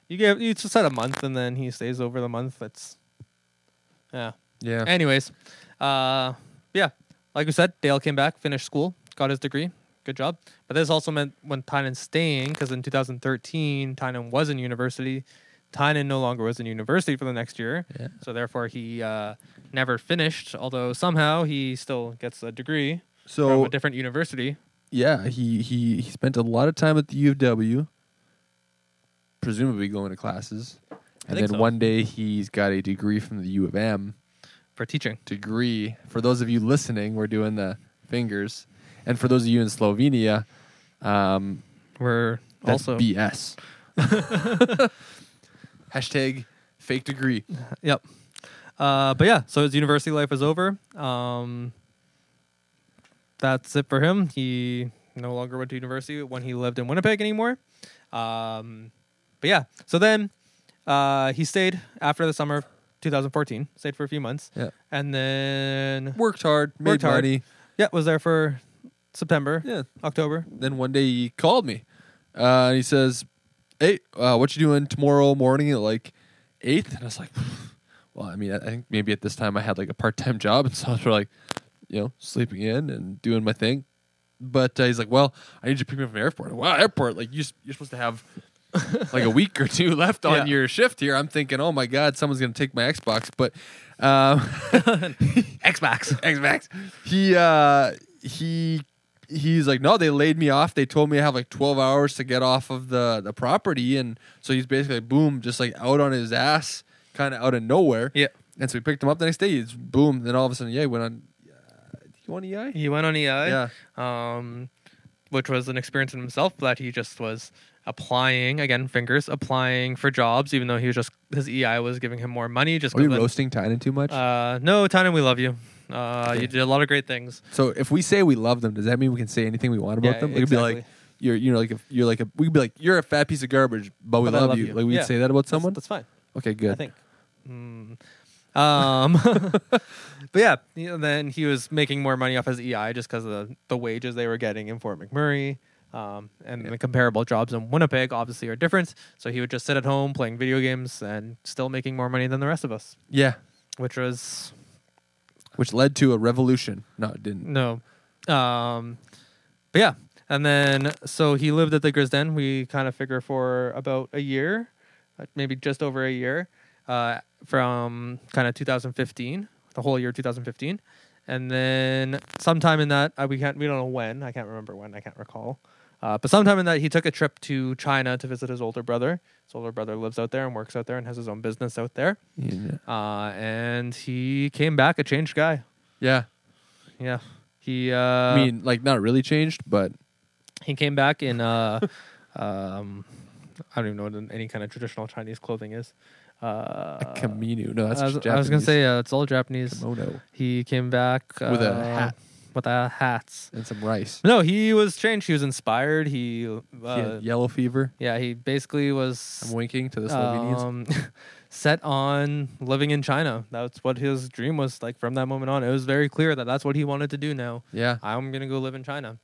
You just said a month, and then he stays over the month. That's yeah. Anyways, yeah, like we said, Dale came back, finished school, got his degree. Good job. But this also meant when Tynan staying, because in 2013, Tynan was in university. Tynan no longer was in university for the next year. Yeah. So therefore, he never finished, although somehow he still gets a degree from a different university. Yeah, he spent a lot of time at the U of W, presumably going to classes. And then one day, he's got a degree from the U of M. For teaching. Degree. For those of you listening, we're doing the fingers. And for those of you in Slovenia, we're that's also BS. Hashtag fake degree. Yep. But yeah, so his university life is over. That's it for him. He no longer went to university when he lived in Winnipeg anymore. But yeah, so then he stayed after the summer of 2014. Stayed for a few months. Yeah. And then worked hard. Made money. Yeah, was there for September, October. Then one day he called me. And he says, hey, what you doing tomorrow morning at like 8? And I was like, well, I mean, I think maybe at this time I had like a part-time job. And so I was like, sleeping in and doing my thing. But he's like, well, I need you to pick me up from the airport. Wow, airport? Like you're supposed to have like a week or two left on your shift here. I'm thinking, oh my God, someone's going to take my Xbox. But Xbox. He's like, no, they laid me off. They told me I have like 12 hours to get off of the property. And so he's basically, boom, just like out on his ass, kind of out of nowhere. Yeah. And so we picked him up the next day. He's boom. Then all of a sudden, he went on. He went on EI? He went on EI. Yeah. Which was an experience in himself that he just was applying for jobs, even though he was his EI was giving him more money. Just Are you roasting Tynan too much? No, Tynan, we love you. Okay. You did a lot of great things. So if we say we love them, does that mean we can say anything we want about them? We could be like, we could be like, you're a fat piece of garbage, but we love you. Like we'd say that about someone. That's fine. Okay, good. I think. But yeah, then he was making more money off his EI just because of the wages they were getting in Fort McMurray. And the comparable jobs in Winnipeg obviously are different. So he would just sit at home playing video games and still making more money than the rest of us. Yeah. Which led to a revolution. No, it didn't. No. But yeah. And then, so he lived at the Grisden, we kind of figure for about a year, maybe just over a year, from kind of 2015, the whole year 2015. And then sometime in that, we don't know when. I can't remember when. I can't recall. But sometime in that, he took a trip to China to visit his older brother. His older brother lives out there and works out there and has his own business out there. Yeah. And he came back a changed guy. Yeah. Yeah. He. I mean, like, not really changed, but. He came back in, I don't even know what any kind of traditional Chinese clothing is. A kimono. No, that's Japanese. I was going to say, it's all Japanese. Kimono. He came back. With a hat. With hats and some rice. No, he was changed. He was inspired. He had yellow fever. Yeah, he basically was. I'm winking to the Slovenians. Set on living in China. That's what his dream was. Like from that moment on, it was very clear that that's what he wanted to do. Now, yeah, I'm gonna go live in China.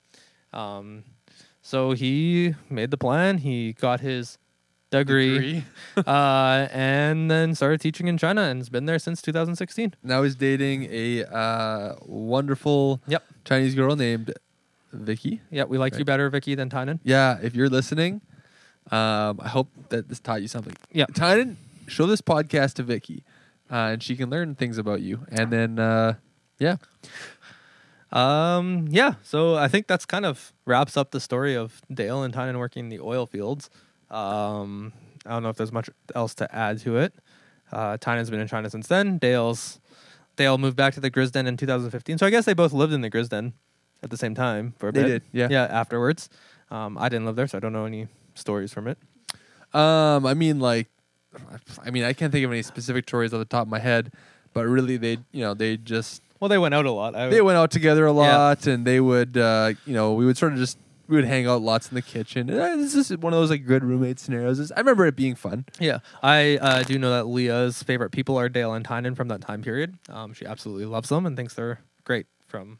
So he made the plan. He got his degree. And then started teaching in China and has been there since 2016. Now he's dating a wonderful Chinese girl named Vicky. Yeah, we like you better, Vicky, than Tynan. Yeah, if you're listening, I hope that this taught you something. Yeah, Tynan, show this podcast to Vicky, and she can learn things about you. And then, so I think that's kind of wraps up the story of Dale and Tynan working in the oil fields. I don't know if there's much else to add to it. Tynan's been in China since then. Dale moved back to the Grisden in 2015. So I guess they both lived in the Grisden at the same time for a bit. They did, yeah. Yeah, afterwards. I didn't live there, so I don't know any stories from it. I can't think of any specific stories off the top of my head, but really they went out a lot. They went out together a lot, and they would, we would sort of just We would hang out lots in the kitchen. This is one of those like good roommate scenarios. I remember it being fun. Yeah. I do know that Leah's favorite people are Dale and Tynan from that time period. She absolutely loves them and thinks they're great from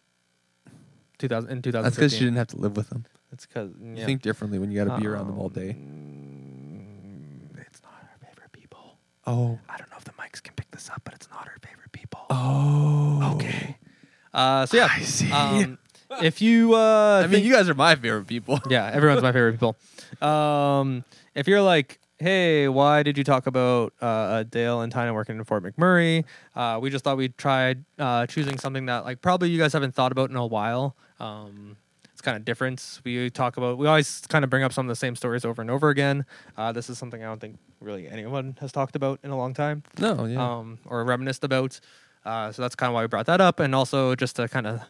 2015. That's because she didn't have to live with them. It's because you think differently when you got to be around them all day. It's not her favorite people. Oh. I don't know if the mics can pick this up, but it's not her favorite people. Oh. Okay. So yeah. I see. If you you guys are my favorite people. Yeah, everyone's my favorite people. If you're like, hey, why did you talk about Dale and Tynan working in Fort McMurray? We just thought we'd try choosing something that like probably you guys haven't thought about in a while. It's kind of different. We always kind of bring up some of the same stories over and over again. This is something I don't think really anyone has talked about in a long time. No, yeah. Or reminisced about. So that's kind of why we brought that up, and also just to kind of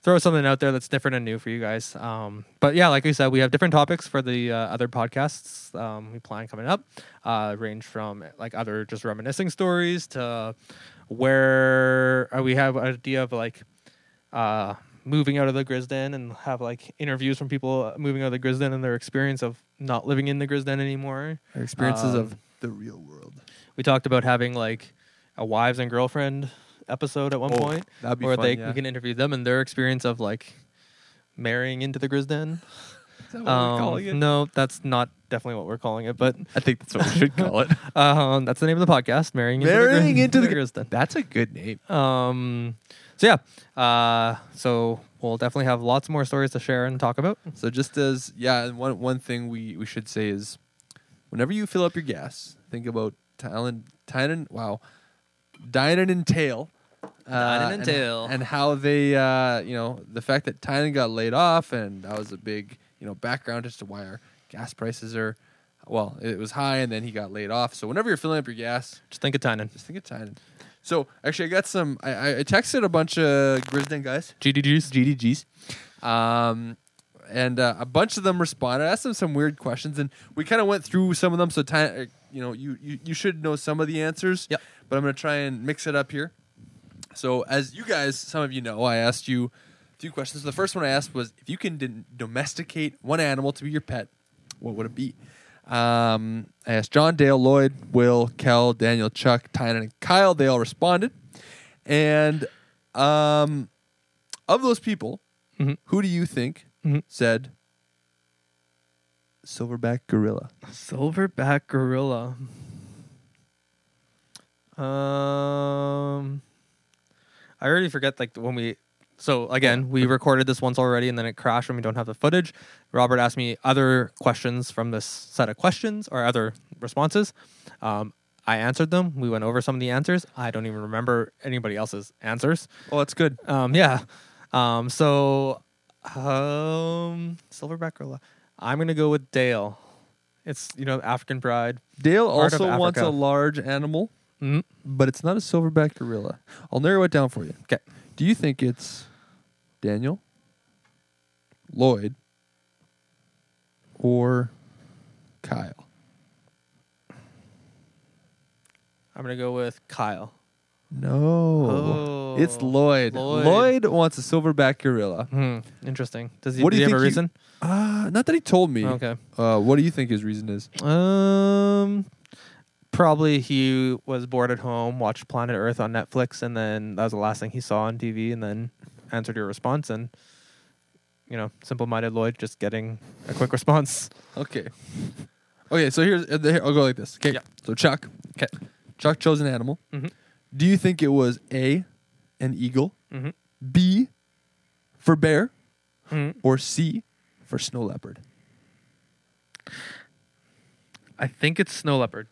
throw something out there that's different and new for you guys. But yeah, like I said, we have different topics for the other podcasts we plan coming up. Range from like other just reminiscing stories to where we have an idea of like moving out of the Grisden, and have like interviews from people moving out of the Grisden and their experience of not living in the Grisden anymore. Our experiences of the real world. We talked about having like a wives and girlfriend episode at one point, where we can interview them and their experience of like marrying into the Grisden. Is that what we're calling it? No, that's not definitely what we're calling it, but I think that's what we should call it. That's the name of the podcast, Marrying into the Grisden. That's a good name. So we'll definitely have lots more stories to share and talk about. So just as one thing we should say is, whenever you fill up your gas, think about Tynan and Dale. And how they, the fact that Tynan got laid off, and that was a big, background as to why our gas prices are, it was high, and then he got laid off. So whenever you're filling up your gas, just think of Tynan. So actually, I got some. I texted a bunch of Grisden guys, GDGs, and a bunch of them responded. I asked them some weird questions, and we kind of went through some of them. So Tynan, you should know some of the answers. Yep. But I'm going to try and mix it up here. So as you guys, some of you know, I asked you a few questions. The first one I asked was, if you can domesticate one animal to be your pet, what would it be? I asked John, Dale, Lloyd, Will, Kel, Daniel, Chuck, Tynan, and Kyle. They all responded. And of those people, who do you think said silverback gorilla? Silverback gorilla. I already forget we recorded this once already and then it crashed and we don't have the footage. Robert asked me other questions from this set of questions or other responses. I answered them. We went over some of the answers. I don't even remember anybody else's answers. Oh, that's good. Silverback gorilla. I'm going to go with Dale. It's, African pride. Dale also wants a large animal. Mm-hmm. But it's not a silverback gorilla. I'll narrow it down for you. Okay. Do you think it's Daniel, Lloyd, or Kyle? I'm going to go with Kyle. No. Oh. It's Lloyd. Lloyd wants a silverback gorilla. Interesting. Does he have a reason? Not that he told me. Okay. What do you think his reason is? Probably he was bored at home, watched Planet Earth on Netflix, and then that was the last thing he saw on TV, and then answered your response. And, simple-minded Lloyd just getting a quick response. Okay, so here's... I'll go like this. Okay, yeah. So Chuck. Okay. Chuck chose an animal. Mm-hmm. Do you think it was A, an eagle, mm-hmm. B, for bear, mm-hmm. or C, for snow leopard? I think it's snow leopard.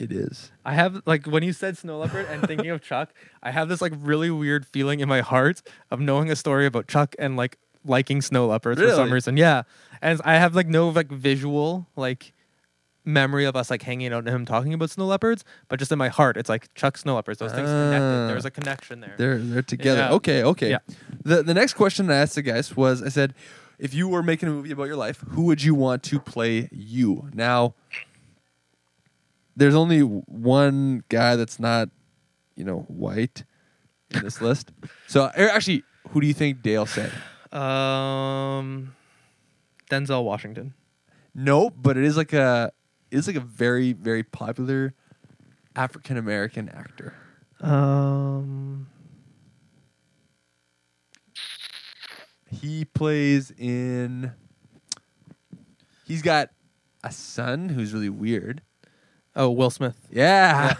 It is. I have, when you said snow leopard and thinking of Chuck, I have this, really weird feeling in my heart of knowing a story about Chuck and, liking snow leopards for some reason. Yeah. And I have, no, visual, memory of us, hanging out and him talking about snow leopards, but just in my heart, it's, Chuck snow leopards. Those things connected. There's a connection there. They're together. Yeah. Okay. Yeah. The next question I asked the guys was, I said, if you were making a movie about your life, who would you want to play you? Now... There's only one guy that's not, white in this list. So, actually, who do you think Dale said? Denzel Washington. No, but it is like a very, very popular African American actor. He plays in. He's got a son who's really weird. Oh, Will Smith. Yeah.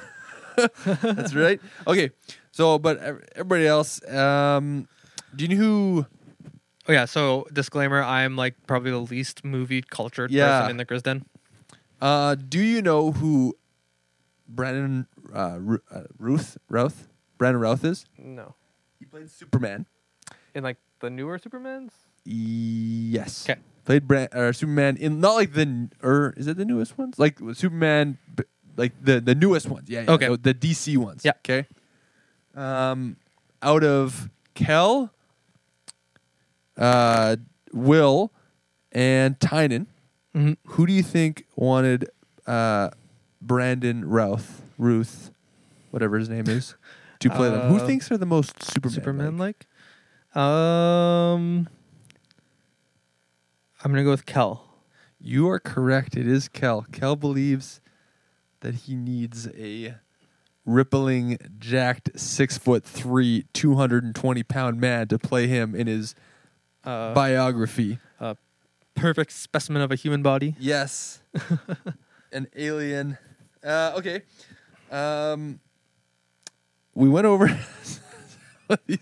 That's right. Okay. So, but everybody else, do you know who? Oh, yeah. So, disclaimer, I'm like probably the least movie cultured person in the Grizz Den. Do you know who Brandon Routh is? No. He played Superman. In like the newer Supermans? Yes. Okay. Played Superman in not like the is it the newest ones? Like Superman, like the newest ones. Yeah. Okay. The DC ones. Yeah. Okay. Out of Kel, Will, and Tynan, who do you think wanted Brandon Routh, whatever his name is, to play them? Who thinks are the most Superman-like? I'm going to go with Kel. You are correct. It is Kel. Kel believes that he needs a rippling, jacked, 6'3", 220-pound man to play him in his biography. A perfect specimen of a human body. Yes. An alien. Okay. We went over... you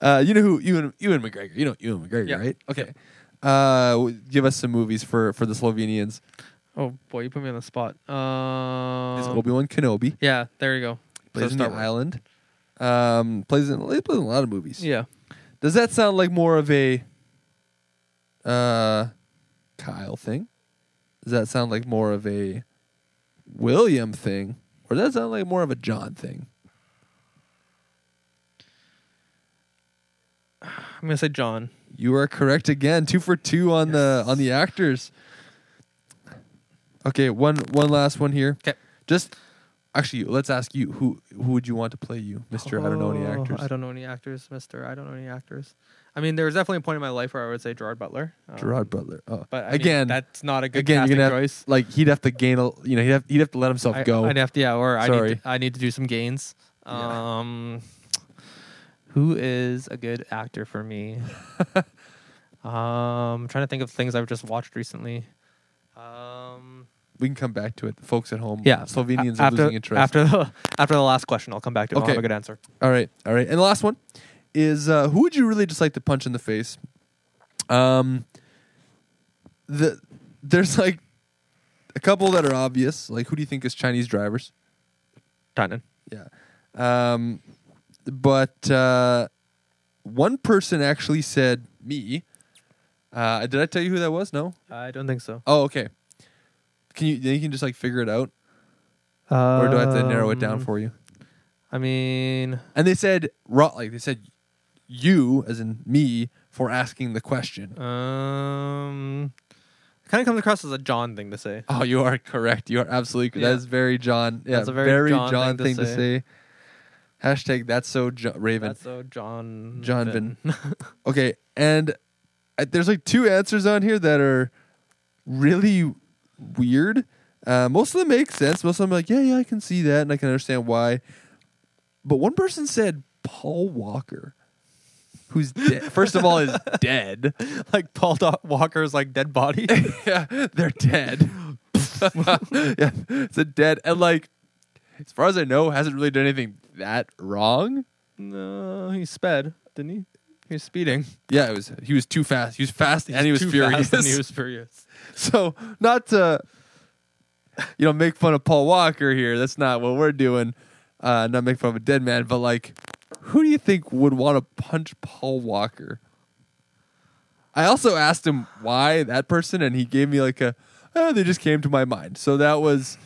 know who? Ewan McGregor. You know Ewan McGregor, yeah. Right? Okay. Yep. Give us some movies for the Slovenians. Oh boy, you put me on the spot. It's Obi-Wan Kenobi. Yeah, there you go. Plays in the island. Plays in a lot of movies. Yeah. Does that sound like more of a Kyle thing? Does that sound like more of a William thing? Or does that sound like more of a John thing? I'm gonna say John. You are correct again. 2 for 2 on the actors. Okay, one last one here. Okay. Just actually, let's ask you who would you want to play you, Mr. I don't know any actors. I don't know any actors, Mr. I don't know any actors. I mean, there was definitely a point in my life where I would say Gerard Butler. Gerard Butler. Oh, but again, that's not a good casting choice. He'd have to gain a, he'd have to let himself go. I'd have to, yeah. Or I need to do some gains. Yeah. Who is a good actor for me? I'm trying to think of things I've just watched recently. We can come back to it. The folks at home, Slovenians are losing interest. After the last question, I'll come back to it. Okay. I'll have a good answer. All right. And the last one is, who would you really just like to punch in the face? There's like a couple that are obvious. Like, who do you think is Chinese drivers? Tynan. Yeah. But one person actually said me. Did I tell you who that was? No? I don't think so. Oh, okay. You can just figure it out? Or do I have to narrow it down for you? I mean... And they said, you, as in me, for asking the question. It kind of comes across as a John thing to say. Oh, you are correct. You are absolutely correct. Yeah. That is very John. Yeah, that's a very John thing to say. Hashtag that's so Raven. That's so John. John Vin. Okay, and there's two answers on here that are really weird. Most of them make sense. Most of them yeah, I can see that and I can understand why. But one person said Paul Walker, who's dead. First of all, is dead. Paul Walker's dead body. Yeah, they're dead. Yeah, it's a dead and as far as I know, hasn't really done anything that wrong. No, he sped, didn't he? He was speeding. Yeah, he was too fast. He was fast and he was furious. So not to make fun of Paul Walker here. That's not what we're doing. Not make fun of a dead man, but who do you think would want to punch Paul Walker? I also asked him why that person, and he gave me they just came to my mind. So that was.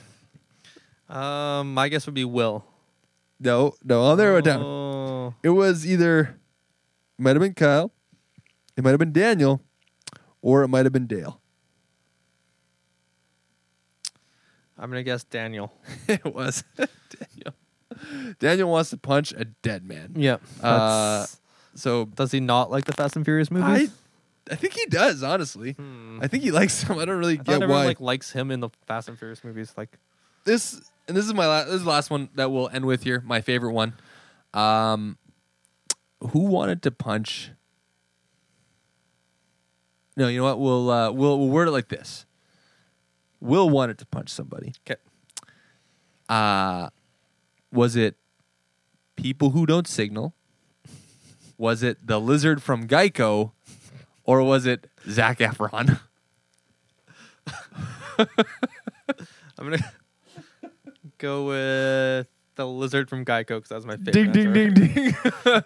My guess would be Will. No, I'll narrow it down. It was either, might have been Kyle, it might have been Daniel, or it might have been Dale. I'm gonna guess Daniel. It was Daniel. Daniel wants to punch a dead man. Yeah. So does he not like the Fast and Furious movies? I think he does, honestly. I think he likes him. I don't really get why. Like likes him in the Fast and Furious movies. Like this, and this is my this is the last one that we'll end with here. My favorite one. Who wanted to punch? No, you know what? We'll word it like this. Will wanted to punch somebody. Okay. Was it people who don't signal? Was it the lizard from Geico? Or was it Zac Efron? I'm going to go with the lizard from Geico because that was my favorite. Ding, ding, ding, ding.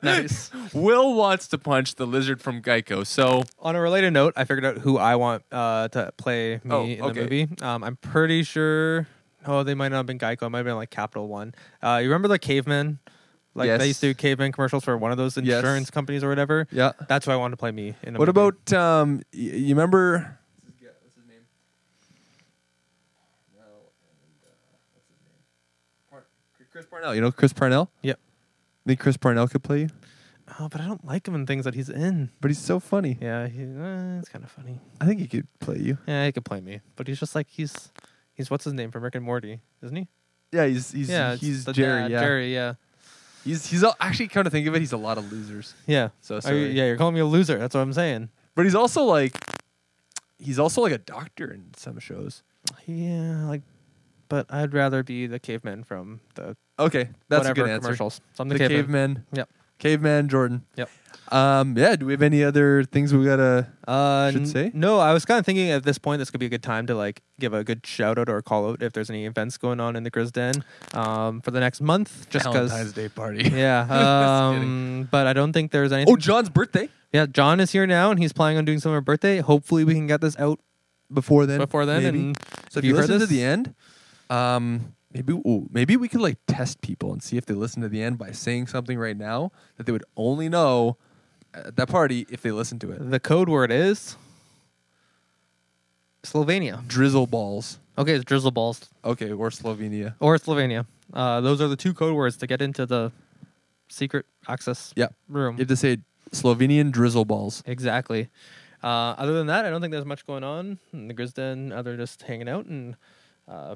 Nice. Will wants to punch the lizard from Geico. So, on a related note, I figured out who I want to play me in the movie. I'm pretty sure... Oh, they might not have been Geico. It might have been like Capital One. You remember the caveman? Like yes. They used to do caveman commercials for one of those insurance companies or whatever. Yeah, that's why I wanted to play me. In a movie. About you remember? Yeah, what's his name? No, and what's his name? Chris Parnell. You know Chris Parnell? Yep. Think Chris Parnell could play you? Oh, but I don't like him in things that he's in. But he's so funny. Yeah, it's kind of funny. I think he could play you. Yeah, he could play me. But he's just like he's what's his name from Rick and Morty, isn't he? Yeah, he's Jerry. Dad, yeah, Jerry. Yeah. He's actually, come to think of it, he's a lot of losers. Yeah. So sorry. You're calling me a loser. That's what I'm saying. But he's also like a doctor in some shows. Yeah, like, but I'd rather be the caveman from the that's a good answer. Commercials. So I'm the caveman. Yep. Caveman Jordan. Yep. Do we have any other things we gotta should say? No, I was kind of thinking at this point this could be a good time to like give a good shout out or a call out if there's any events going on in the Grizz Den for the next month. Just because Valentine's Day party. Yeah. But I don't think there's anything. Oh, John's birthday. Yeah, John is here now and he's planning on doing something for birthday. Hopefully we can get this out before then. Maybe. And so if you listen to the end, maybe we could like test people and see if they listen to the end by saying something right now that they would only know at that party if they listen to it. The code word is Slovenia. Drizzle balls. Okay, it's drizzle balls. Okay, or Slovenia. Those are the two code words to get into the secret access room. You have to say Slovenian drizzle balls. Exactly. Other than that, I don't think there's much going on in the Grizz Den other than just hanging out and...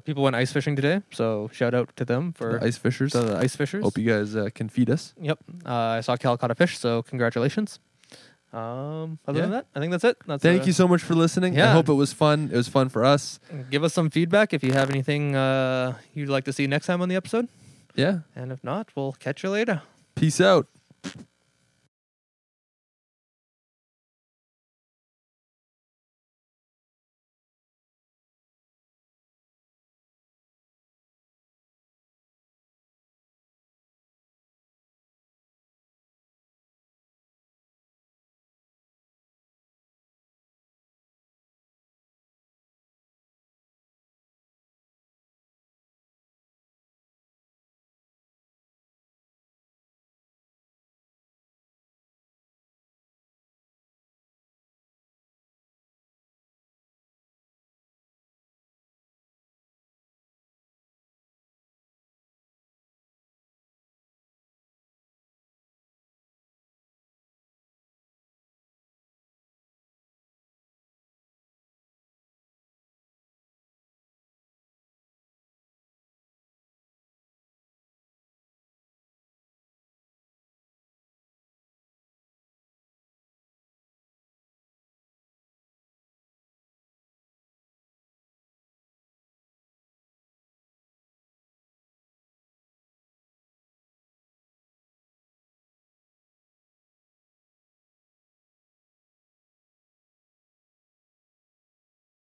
people went ice fishing today, so shout out to them for the ice fishers. Hope you guys can feed us. Yep. I saw Cal caught a fish, so congratulations. Other than that, I think that's it. Thank you so much for listening. Yeah. I hope it was fun. It was fun for us. Give us some feedback if you have anything you'd like to see next time on the episode. Yeah. And if not, we'll catch you later. Peace out.